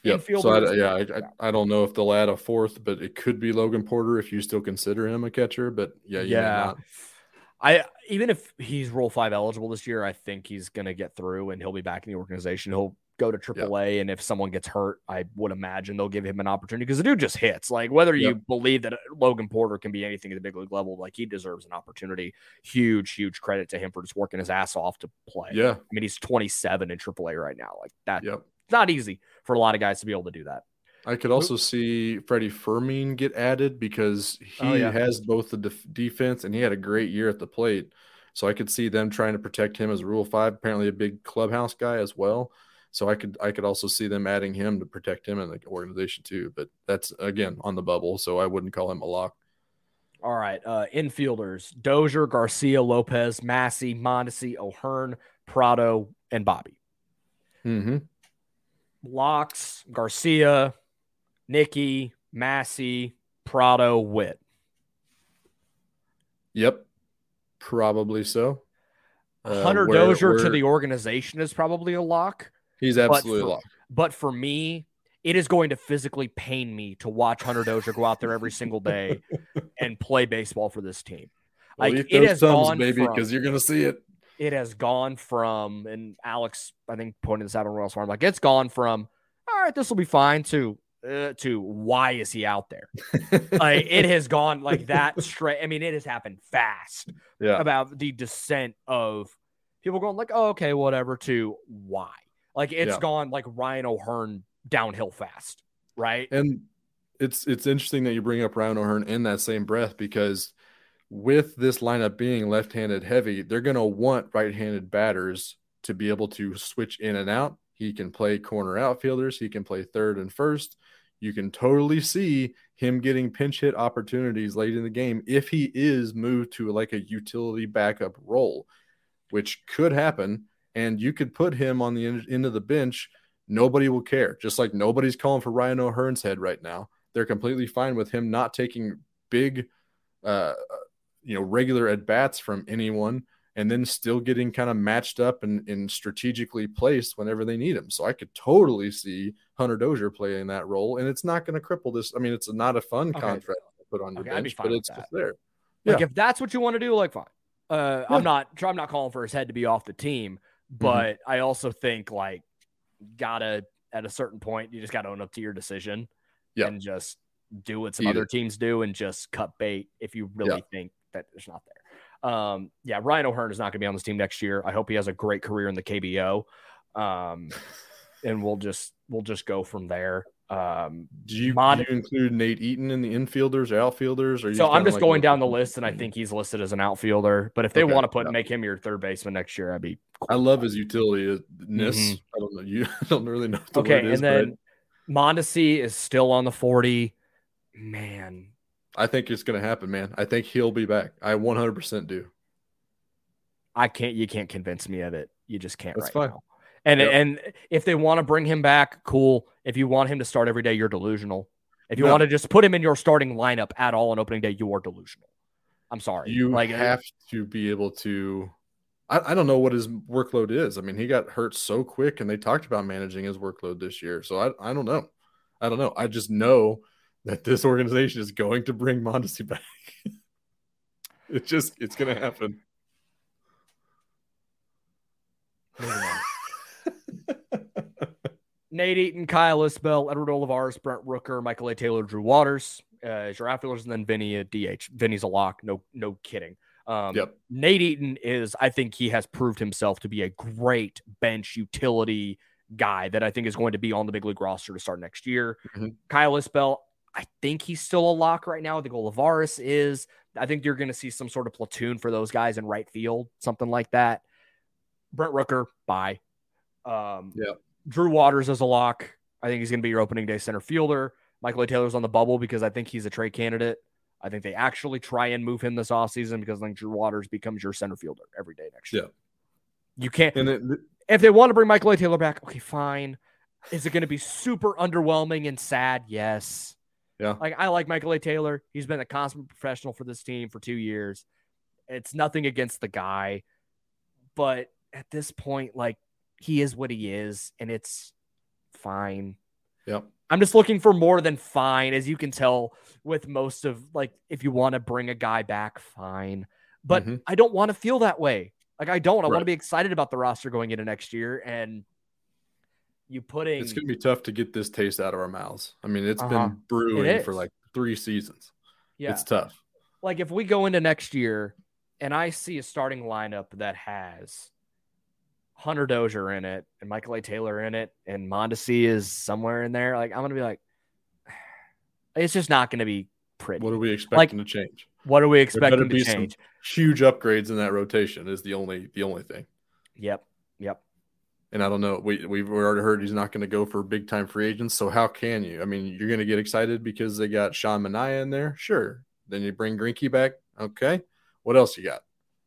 Yep. So I, yeah, I, I don't know if they'll add a fourth, but it could be Logan Porter if you still consider him a catcher. But yeah, you yeah, not. I even if he's Rule Five eligible this year, I think he's gonna get through and he'll be back in the organization. He'll go to triple A, yep. and if someone gets hurt, I would imagine they'll give him an opportunity because the dude just hits. Like whether yep. you believe that Logan Porter can be anything at the big league level, like he deserves an opportunity. Huge, huge credit to him for just working his ass off to play. Yeah, I mean he's twenty-seven in triple A right now. Like that. Yep. Not easy for a lot of guys to be able to do that. I could also see Freddie Fermin get added because he oh, yeah. has both the def- defense and he had a great year at the plate. So I could see them trying to protect him as Rule Five, apparently a big clubhouse guy as well. So I could I could also see them adding him to protect him in the organization too. But that's again on the bubble, so I wouldn't call him a lock. All right, uh, infielders: Dozier, Garcia, Lopez, Massey, Mondesi, O'Hearn, Prado, and Bobby. Mm-hmm. Locks, Garcia, Nicky, Massey, Prado, Witt. Yep, probably so. Uh, Hunter where, Dozier where... to the organization is probably a lock. He's absolutely for, a lock. But for me, it is going to physically pain me to watch Hunter Dozier go out there every single day and play baseball for this team. Like, well, it has thumbs, gone, baby, because you're going to see it. It has gone from, and Alex, I think, pointed this out on Royals Farm, like it's gone from, all right, this will be fine, to, uh, to why is he out there? Like it has gone like that straight. I mean, it has happened fast yeah. about the descent of people going like, oh, okay, whatever, to why? Like, it's yeah. gone like Ryan O'Hearn downhill fast, right? And it's it's interesting that you bring up Ryan O'Hearn in that same breath, because with this lineup being left-handed heavy, they're going to want right-handed batters to be able to switch in and out. He can play corner outfielders. He can play third and first. You can totally see him getting pinch hit opportunities late in the game if he is moved to like a utility backup role, which could happen. And you could put him on the end, end of the bench. Nobody will care. Just like nobody's calling for Ryan O'Hearn's head right now. They're completely fine with him not taking big, uh, you know, regular at-bats from anyone, and then still getting kind of matched up and, and strategically placed whenever they need him. So I could totally see Hunter Dozier playing that role, and it's not going to cripple this. I mean, it's not a fun okay. contract to put on your okay, bench, but it's just there. Like, yeah. if that's what you want to do, like, fine. Uh, yeah. I'm not I'm not calling for his head to be off the team, but mm-hmm. I also think, like, gotta, at a certain point, you just got to own up to your decision yeah. and just do what some Eat other it. teams do and just cut bait if you really yeah. think that it's not there. Um, yeah, Ryan O'Hearn is not going to be on this team next year. I hope he has a great career in the K B O, um, and we'll just we'll just go from there. Um, do, you, Mon- do you include Nate Eaton in the infielders or outfielders? Or you so just I'm just like going down the list, and I think he's listed as an outfielder. But if they okay, want to put yeah. make him your third baseman next year, I'd be. Cool. I love his utility-ness. Mm-hmm. I don't know. You I don't really know. What the okay, word and is, then but... Mondesi is still on the forty. Man. I think it's going to happen, man. I think he'll be back. I one hundred percent do. I can't. You can't convince me of it. You just can't. That's right fine. Now. And yep. and if they want to bring him back, cool. If you want him to start every day, you're delusional. If you no. want to just put him in your starting lineup at all on opening day, you are delusional. I'm sorry. You like, have to be able to. I, I don't know what his workload is. I mean, he got hurt so quick, and they talked about managing his workload this year. So I I don't know. I don't know. I just know that this organization is going to bring Mondesi back. It's just, it's going to happen. Nate Eaton, Kyle Isbell, Edward Olivares, Brent Rooker, Michael A. Taylor, Drew Waters, uh, your outfielders, and then Vinny at D H. Vinny's a lock. No, no kidding. Um, yep. Nate Eaton is, I think he has proved himself to be a great bench utility guy that I think is going to be on the big league roster to start next year. Mm-hmm. Kyle Isbell, I think he's still a lock right now. I think Olivares is. I think you're going to see some sort of platoon for those guys in right field, something like that. Brent Rooker, bye. Um, yeah. Drew Waters is a lock. I think he's going to be your opening day center fielder. Michael A. Taylor's on the bubble because I think he's a trade candidate. I think they actually try and move him this offseason because I think Drew Waters becomes your center fielder every day next year. Yeah. You can't. And it, if they want to bring Michael A. Taylor back, okay, fine. Is it going to be super underwhelming and sad? Yes. Yeah. Like, I like Michael A. Taylor. He's been a constant professional for this team for two years. It's nothing against the guy. But at this point, like, he is what he is, and it's fine. Yep. I'm just looking for more than fine, as you can tell with most of, like, if you want to bring a guy back, fine. But mm-hmm. I don't want to feel that way. Like, I don't. I right. want to be excited about the roster going into next year. And you putting... It's going to be tough to get this taste out of our mouths. I mean, it's uh-huh. been brewing it for, like, three seasons. Yeah. It's tough. Like, if we go into next year and I see a starting lineup that has Hunter Dozier in it and Michael A. Taylor in it and Mondesi is somewhere in there, like, I'm going to be like, it's just not going to be pretty. What are we expecting like, to change? What are we expecting to change? Huge upgrades in that rotation is the only the only thing. Yep, yep. And I don't know. We we've already heard he's not going to go for big time free agents. So how can you? I mean, you're going to get excited because they got Sean Manaea in there, sure. Then you bring Grinke back, okay. What else you got?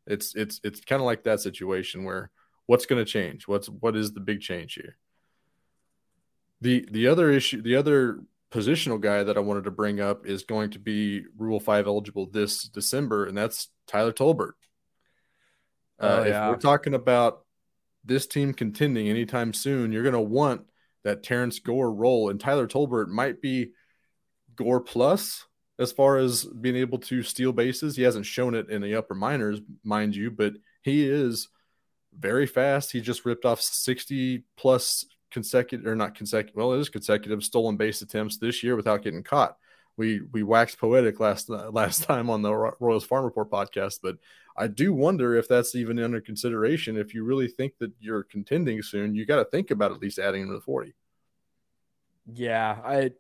It's it's it's kind of like that situation where what's going to change? What's what is the big change here? The the other issue, the other. positional guy that I wanted to bring up is going to be Rule five eligible this December, and that's Tyler Tolbert. Uh, oh, yeah. If we're talking about this team contending anytime soon, you're going to want that Terrence Gore role, and Tyler Tolbert might be Gore plus as far as being able to steal bases. He hasn't shown it in the upper minors, mind you, but he is very fast. He just ripped off sixty plus consecutive or not consecutive. Well, it is consecutive stolen base attempts this year without getting caught. we we waxed poetic last uh, last time on the Royals Farm Report podcast, but I do wonder if that's even under consideration. If you really think that you're contending soon, you got to think about at least adding him to the forty. Yeah, I.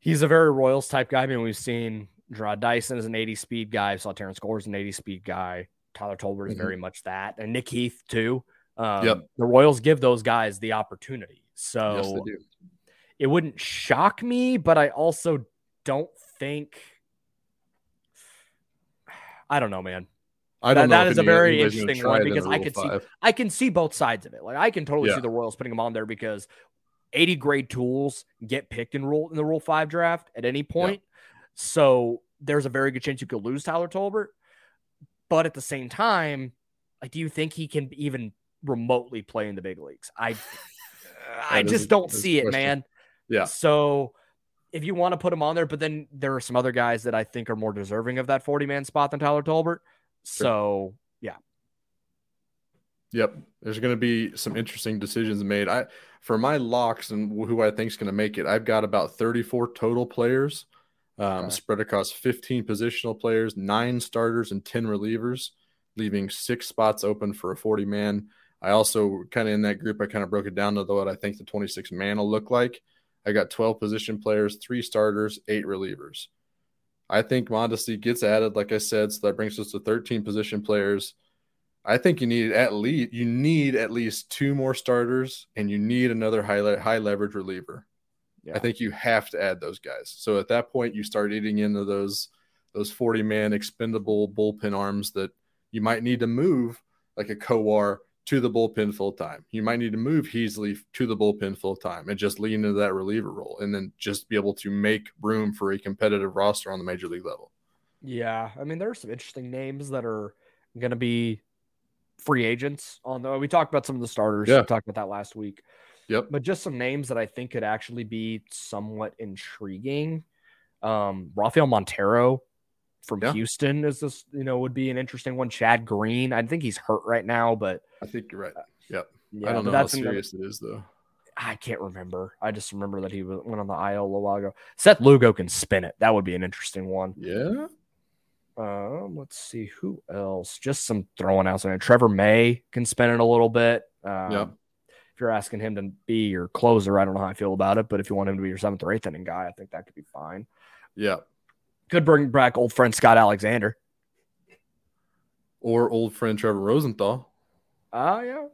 He's a very Royals type guy. I mean, we've seen Gerard Dyson as an eighty speed guy. I saw Terrence Gore as an eighty speed guy. Tyler Tolbert is mm-hmm. very much that, and Nick Heath too. Um, yep. The Royals give those guys the opportunity, so yes, they do. It wouldn't shock me, but I also don't think. I don't know, man. I don't. That, know that is a very interesting one because I can see I can see both sides of it. Like I can totally yeah. see the Royals putting them on there because eighty grade tools get picked in rule in the Rule Five draft at any point. Yeah. So there's a very good chance you could lose Tyler Tolbert, but at the same time, like, do you think he can even remotely play in the big leagues? I, I just don't see it, man. Yeah. So if you want to put him on there, but then there are some other guys that I think are more deserving of that forty man spot than Tyler Tolbert. So, yeah. Yep. There's going to be some interesting decisions made. I, for my locks and who I think is going to make it, I've got about thirty-four total players um, okay. spread across fifteen positional players, nine starters and ten relievers, leaving six spots open for a forty man. I also kind of in that group, I kind of broke it down to what I think the twenty-six man will look like. I got twelve position players, three starters, eight relievers. I think Mondesi gets added, like I said, so that brings us to thirteen position players. I think you need at least you need at least two more starters, and you need another high le- high leverage reliever. Yeah. I think you have to add those guys. So at that point, you start eating into those those forty man expendable bullpen arms that you might need to move, like a Kowar, to the bullpen full time. You might need to move Heasley to the bullpen full time and just lean into that reliever role, and then just be able to make room for a competitive roster on the major league level. Yeah, I mean, there are some interesting names that are going to be free agents. On the we talked about some of the starters. Yeah. We talked about that last week. Yep. But just some names that I think could actually be somewhat intriguing. Um, Rafael Montero from yeah. Houston is this, you know, would be an interesting one. Chad Green, I think he's hurt right now, but I think you're right. Yep. Yeah, I don't know how serious another, it is though. I can't remember. I just remember that he went on the I L a while ago. Seth Lugo can spin it. That would be an interesting one. Yeah. Um, let's see who else. Just some throwing out there. Trevor May can spin it a little bit. Um, yeah. If you're asking him to be your closer, I don't know how I feel about it, but if you want him to be your seventh or eighth inning guy, I think that could be fine. Yeah. Could bring back old friend Scott Alexander. Or old friend Trevor Rosenthal. Oh, uh, yeah.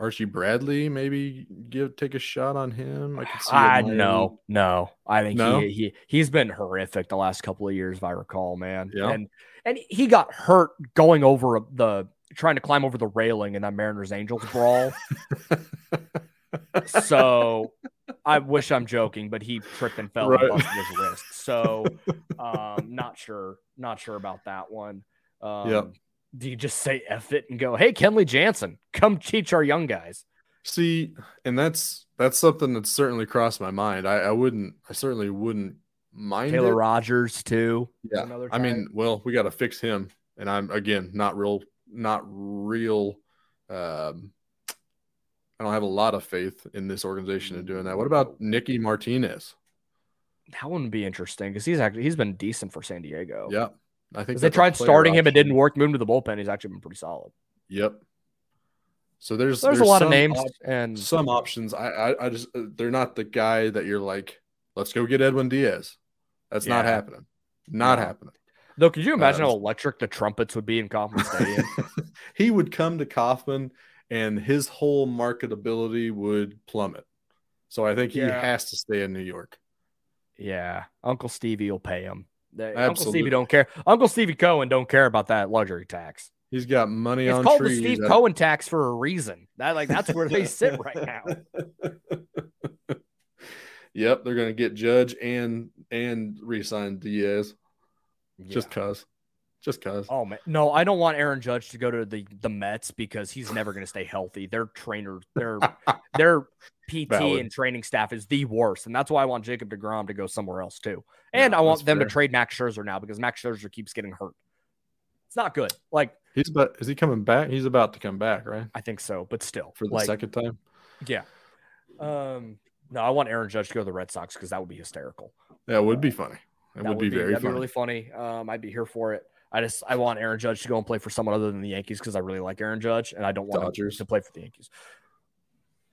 Archie Bradley, maybe give take a shot on him. I could see I know. No, I think no? He, he, he's been horrific the last couple of years, if I recall, man. Yeah. And and he got hurt going over the – trying to climb over the railing in that Mariners-Angels brawl. So – I wish I'm joking, but he tripped and fell right. and busted his wrist. So, um, not sure, not sure about that one. Um, yep. Do you just say F it and go, hey, Kenley Jansen, come teach our young guys? See, and that's that's something that's certainly crossed my mind. I, I wouldn't, I certainly wouldn't mind Taylor it. Rogers too. Yeah, I mean, well, we got to fix him, and I'm again not real, not real. Um, I don't have a lot of faith in this organization in doing that. What about Nicky Martinez? That wouldn't be interesting because he's actually he's been decent for San Diego. Yeah, I think they tried starting option. him. It didn't work. Moved him to the bullpen. He's actually been pretty solid. Yep. So there's there's, there's a lot of names op- and some options. I, I I just they're not the guy that you're like, let's go get Edwin Diaz. That's yeah. not happening. Not yeah. happening. Though, could you imagine uh, how electric the trumpets would be in Kauffman Stadium? He would come to Kauffman. And his whole marketability would plummet. So I think he yeah. has to stay in New York. Yeah. Uncle Stevie will pay him. Absolutely. Uncle Stevie don't care. Uncle Stevie Cohen don't care about that luxury tax. He's got money it's on trees. It's called the Steve that... Cohen tax for a reason. That like That's where they sit right now. Yep. They're going to get Judge and and re-sign Diaz. Yeah. Just because. Just because. Oh, man. No, I don't want Aaron Judge to go to the, the Mets because he's never going to stay healthy. Their trainer, their their P T Valid. and training staff is the worst. And that's why I want Jacob deGrom to go somewhere else, too. And yeah, I want them fair. to trade Max Scherzer now because Max Scherzer keeps getting hurt. It's not good. Like, he's about, is he coming back? He's about to come back, right? I think so, but still. For the like, second time? Yeah. Um, No, I want Aaron Judge to go to the Red Sox because that would be hysterical. That would be funny. That, that would be, be very that'd funny. Be really funny. Um, I'd be here for it. I just I want Aaron Judge to go and play for someone other than the Yankees because I really like Aaron Judge, and I don't want Dodgers him to play for the Yankees.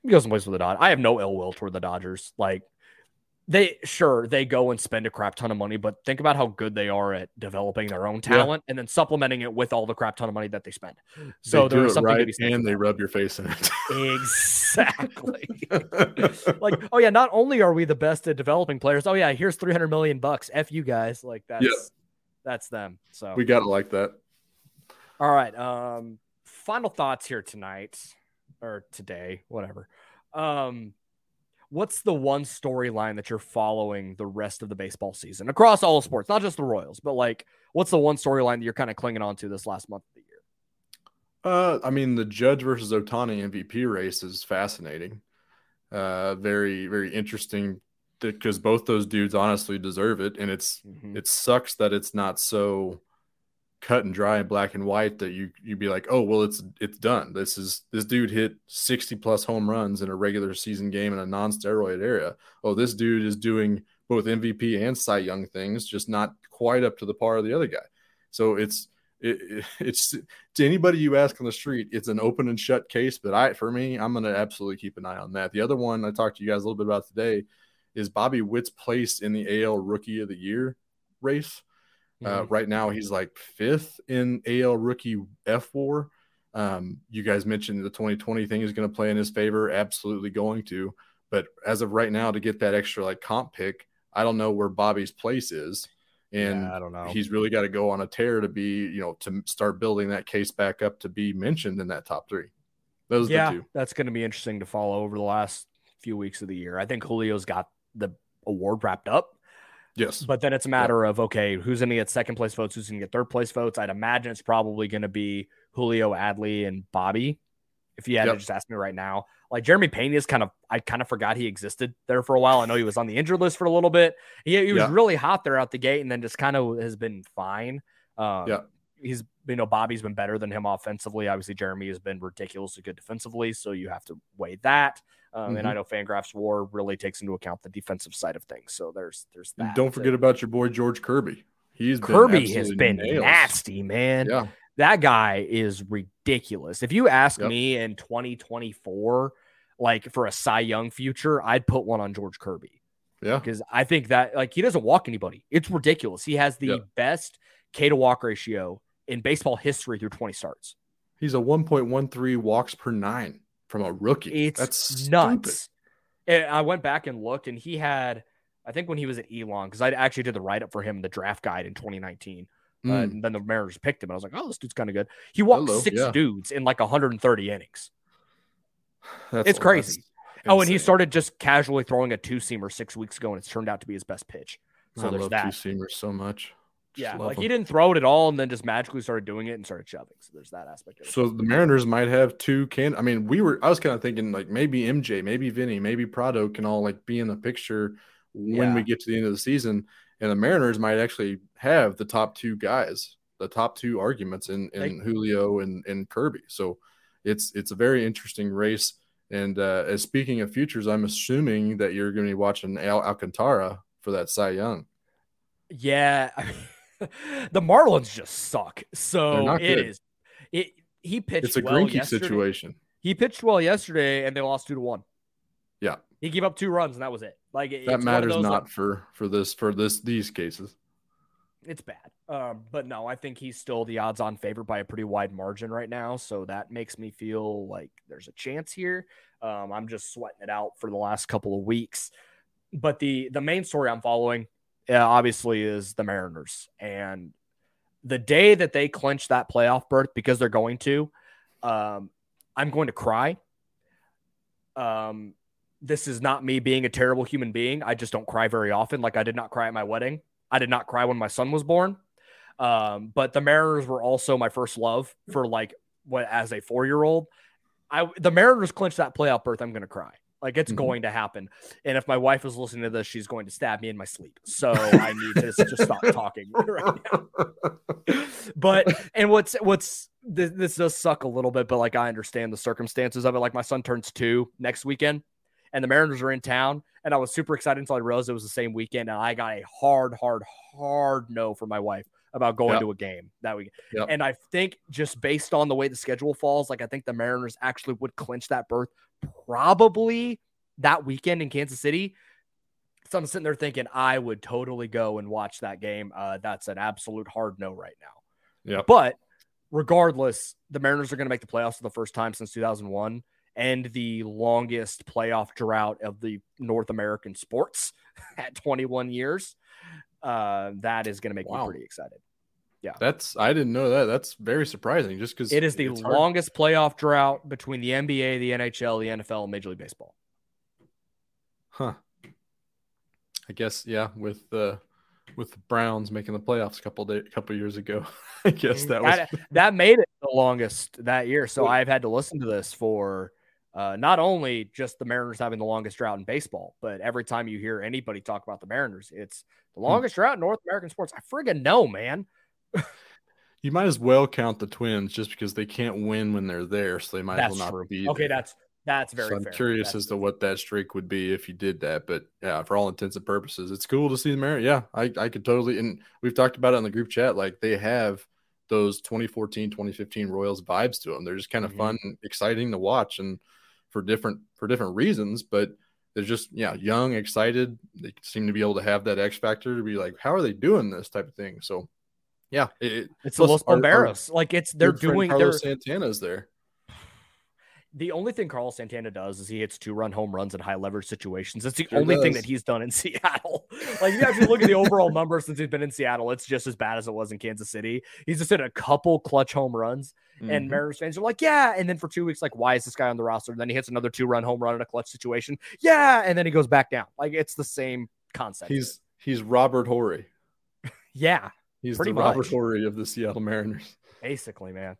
He goes and plays for the Dodgers. I have no ill will toward the Dodgers. Like, they sure they go and spend a crap ton of money, but think about how good they are at developing their own talent yeah. and then supplementing it with all the crap ton of money that they spend. So they there's something right, to be said. And they rub your face in it. Exactly. Like, oh yeah, not only are we the best at developing players, oh yeah, here's three hundred million bucks. F you guys. Like that's yeah. That's them. So we got to like that. All right. Um, final thoughts here tonight or today, whatever. Um, what's the one storyline that you're following the rest of the baseball season across all sports, not just the Royals, but like, what's the one storyline that you're kind of clinging on to this last month of the year? Uh, I mean, the Judge versus Ohtani M V P race is fascinating. Uh, very, very interesting. Because both those dudes honestly deserve it, and it's mm-hmm. it sucks that it's not so cut and dry and black and white that you you'd be like, oh well, it's it's done. This is this dude hit sixty plus home runs in a regular season game in a non-steroid area. Oh, this dude is doing both M V P and Cy Young things, just not quite up to the par of the other guy. So it's it, it's to anybody you ask on the street, it's an open and shut case. But I for me, I'm gonna absolutely keep an eye on that. The other one I talked to you guys a little bit about today is Bobby Witt's place in the A L Rookie of the Year race. Mm-hmm. Uh, right now, he's like fifth in A L Rookie F W A R. Um, you guys mentioned the twenty twenty thing is going to play in his favor. Absolutely going to. But as of right now, to get that extra like comp pick, I don't know where Bobby's place is. And yeah, I don't know. He's really got to go on a tear to be, you know, to start building that case back up to be mentioned in that top three. Those yeah, are the two. That's going to be interesting to follow over the last few weeks of the year. I think Julio's got the award wrapped up. Yes. But then it's a matter yeah. of, okay, who's going to get second place votes? Who's going to get third place votes? I'd imagine it's probably going to be Julio, Adley, and Bobby. If you had yep. to just ask me right now, like Jeremy Pena's kind of, I kind of forgot he existed there for a while. I know he was on the injured list for a little bit. He, he was yeah. really hot there out the gate and then just kind of has been fine. Um, yeah. He's, you know, Bobby's been better than him offensively. Obviously, Jeremy has been ridiculously good defensively, so you have to weigh that. Um, mm-hmm. And I know Fangraph's WAR really takes into account the defensive side of things. So there's there's that. And don't forget so, about your boy George Kirby. He's Kirby been has been nails. nasty, man. Yeah. That guy is ridiculous. If you ask yep. me in twenty twenty-four, like for a Cy Young future, I'd put one on George Kirby. Yeah, because I think that like he doesn't walk anybody. It's ridiculous. He has the yep. best K to walk ratio in baseball history through twenty starts. He's a one point one three walks per nine from a rookie. It's That's nuts. Stupid. I went back and looked, and he had, I think when he was at Elon, because I actually did the write-up for him in the draft guide in twenty nineteen. Mm. Uh, and then the Mariners picked him, and I was like, oh, this dude's kind of good. He walked Hello. six yeah. dudes in like one hundred thirty innings. That's it's crazy. Oh, and he started just casually throwing a two-seamer six weeks ago, and it's turned out to be his best pitch. So I there's love that. two-seamers so much. Just yeah, like him. He didn't throw it at all and then just magically started doing it and started shoving. So there's that aspect of it. So the Mariners might have two can I mean, we were I was kind of thinking like maybe M J, maybe Vinny, maybe Prado can all like be in the picture when yeah. we get to the end of the season. And the Mariners might actually have the top two guys, the top two arguments in, in they, Julio and, and Kirby. So it's it's a very interesting race. And uh, as speaking of futures, I'm assuming that you're going to be watching Al Alcantara for that Cy Young. Yeah. I mean, the Marlins just suck. So it is. It he pitched. It's a well Grinke yesterday. situation. He pitched well yesterday, and they lost two to one. Yeah, he gave up two runs, and that was it. Like that it's matters not like, for for this for this these cases. It's bad, um, but no, I think he's still the odds-on favorite by a pretty wide margin right now. So that makes me feel like there's a chance here. Um, I'm just sweating it out for the last couple of weeks. But the the main story I'm following. Yeah, obviously is the Mariners, and the day that they clinch that playoff berth, because they're going to, um, I'm going to cry. Um, this is not me being a terrible human being. I just don't cry very often. Like I did not cry at my wedding. I did not cry when my son was born. Um, but the Mariners were also my first love for like what, as a four-year-old, I, the Mariners clinched that playoff berth. I'm going to cry. Like, it's mm-hmm. going to happen. And if my wife is listening to this, she's going to stab me in my sleep. So I need to just stop talking right now. But, and what's, what's, this, this does suck a little bit, but like, I understand the circumstances of it. Like, my son turns two next weekend, and the Mariners are in town. And I was super excited until I realized it was the same weekend. And I got a hard, hard, hard no from my wife about going yep. to a game that week. Yep. And I think just based on the way the schedule falls, like I think the Mariners actually would clinch that berth probably that weekend in Kansas City. So I'm sitting there thinking I would totally go and watch that game. Uh, that's an absolute hard no right now. Yeah. But regardless, the Mariners are going to make the playoffs for the first time since two thousand one and the longest playoff drought of the North American sports at twenty-one years. Uh, that is going to make wow. me pretty excited. Yeah. That's, I didn't know that. That's very surprising just because it is the longest hard. playoff drought between the N B A, the N H L, the N F L, and Major League Baseball. Huh. I guess, yeah, with the uh, with the Browns making the playoffs a couple day, couple years ago, I guess that was that, that made it the longest that year. So I've had to listen to this for uh, not only just the Mariners having the longest drought in baseball, but every time you hear anybody talk about the Mariners, it's the longest hmm. drought in North American sports. I friggin' know, man. You might as well count the Twins just because they can't win when they're there, so they might that's as well not true. be. Okay, there. that's. That's very so I'm fair. curious That's as fair. to what that streak would be if you did that. But, yeah, for all intents and purposes, it's cool to see the Mariners. Yeah, I, I could totally – and we've talked about it in the group chat. Like, they have those twenty fourteen, twenty fifteen Royals vibes to them. They're just kind of mm-hmm. fun and exciting to watch and for different for different reasons. But they're just, yeah, young, excited. They seem to be able to have that X factor to be like, how are they doing this type of thing? So, yeah. It, it's the Los Bomberos. Like, it's they're doing – Carlos Santana's there. The only thing Carlos Santana does is he hits two-run home runs in high-leverage situations. That's the sure only does. thing that he's done in Seattle. Like, if you actually look at the overall number since he's been in Seattle, it's just as bad as it was in Kansas City. He's just hit a couple clutch home runs, mm-hmm. and Mariners fans are like, yeah. And then for two weeks, like, why is this guy on the roster? And then he hits another two-run home run in a clutch situation. Yeah, and then he goes back down. Like, it's the same concept. He's he's Robert Horry. Yeah, he's the much. Robert Horry of the Seattle Mariners. Basically, man.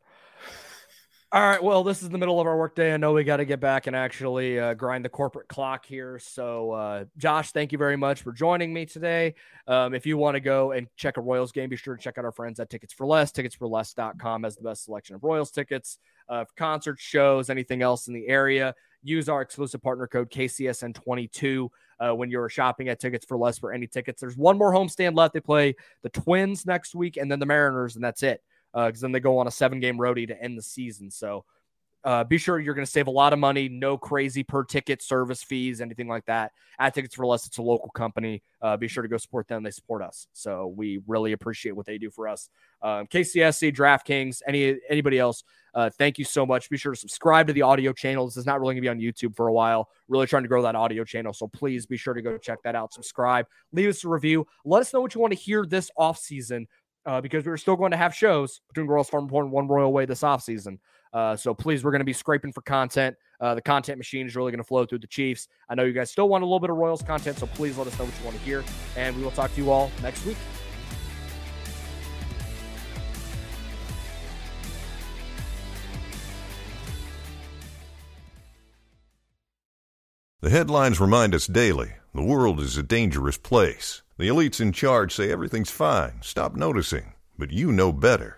All right, well, this is the middle of our workday. I know we got to get back and actually uh, grind the corporate clock here. So, uh, Josh, thank you very much for joining me today. Um, if you want to go and check a Royals game, be sure to check out our friends at Tickets for Less. tickets for less dot com has the best selection of Royals tickets, uh, concert shows, anything else in the area. Use our exclusive partner code K C S N twenty-two uh, when you're shopping at Tickets for Less for any tickets. There's one more homestand left. They play the Twins next week and then the Mariners, and that's it. Because uh, then they go on a seven-game roadie to end the season. So uh, be sure you're going to save a lot of money, no crazy per-ticket service fees, anything like that. At Tickets for Less, it's a local company. Uh, be sure to go support them. They support us. So we really appreciate what they do for us. Um, K C S C, DraftKings, any anybody else, uh, thank you so much. Be sure to subscribe to the audio channel. This is not really going to be on YouTube for a while. Really trying to grow that audio channel. So please be sure to go check that out. Subscribe. Leave us a review. Let us know what you want to hear this offseason. Uh, because we're still going to have shows between Royals Farm Report and One Royal Way this offseason. Uh, so please, we're going to be scraping for content. Uh, the content machine is really going to flow through the Chiefs. I know you guys still want a little bit of Royals content, so please let us know what you want to hear. And we will talk to you all next week. The headlines remind us daily, the world is a dangerous place. The elites in charge say everything's fine, stop noticing, but you know better.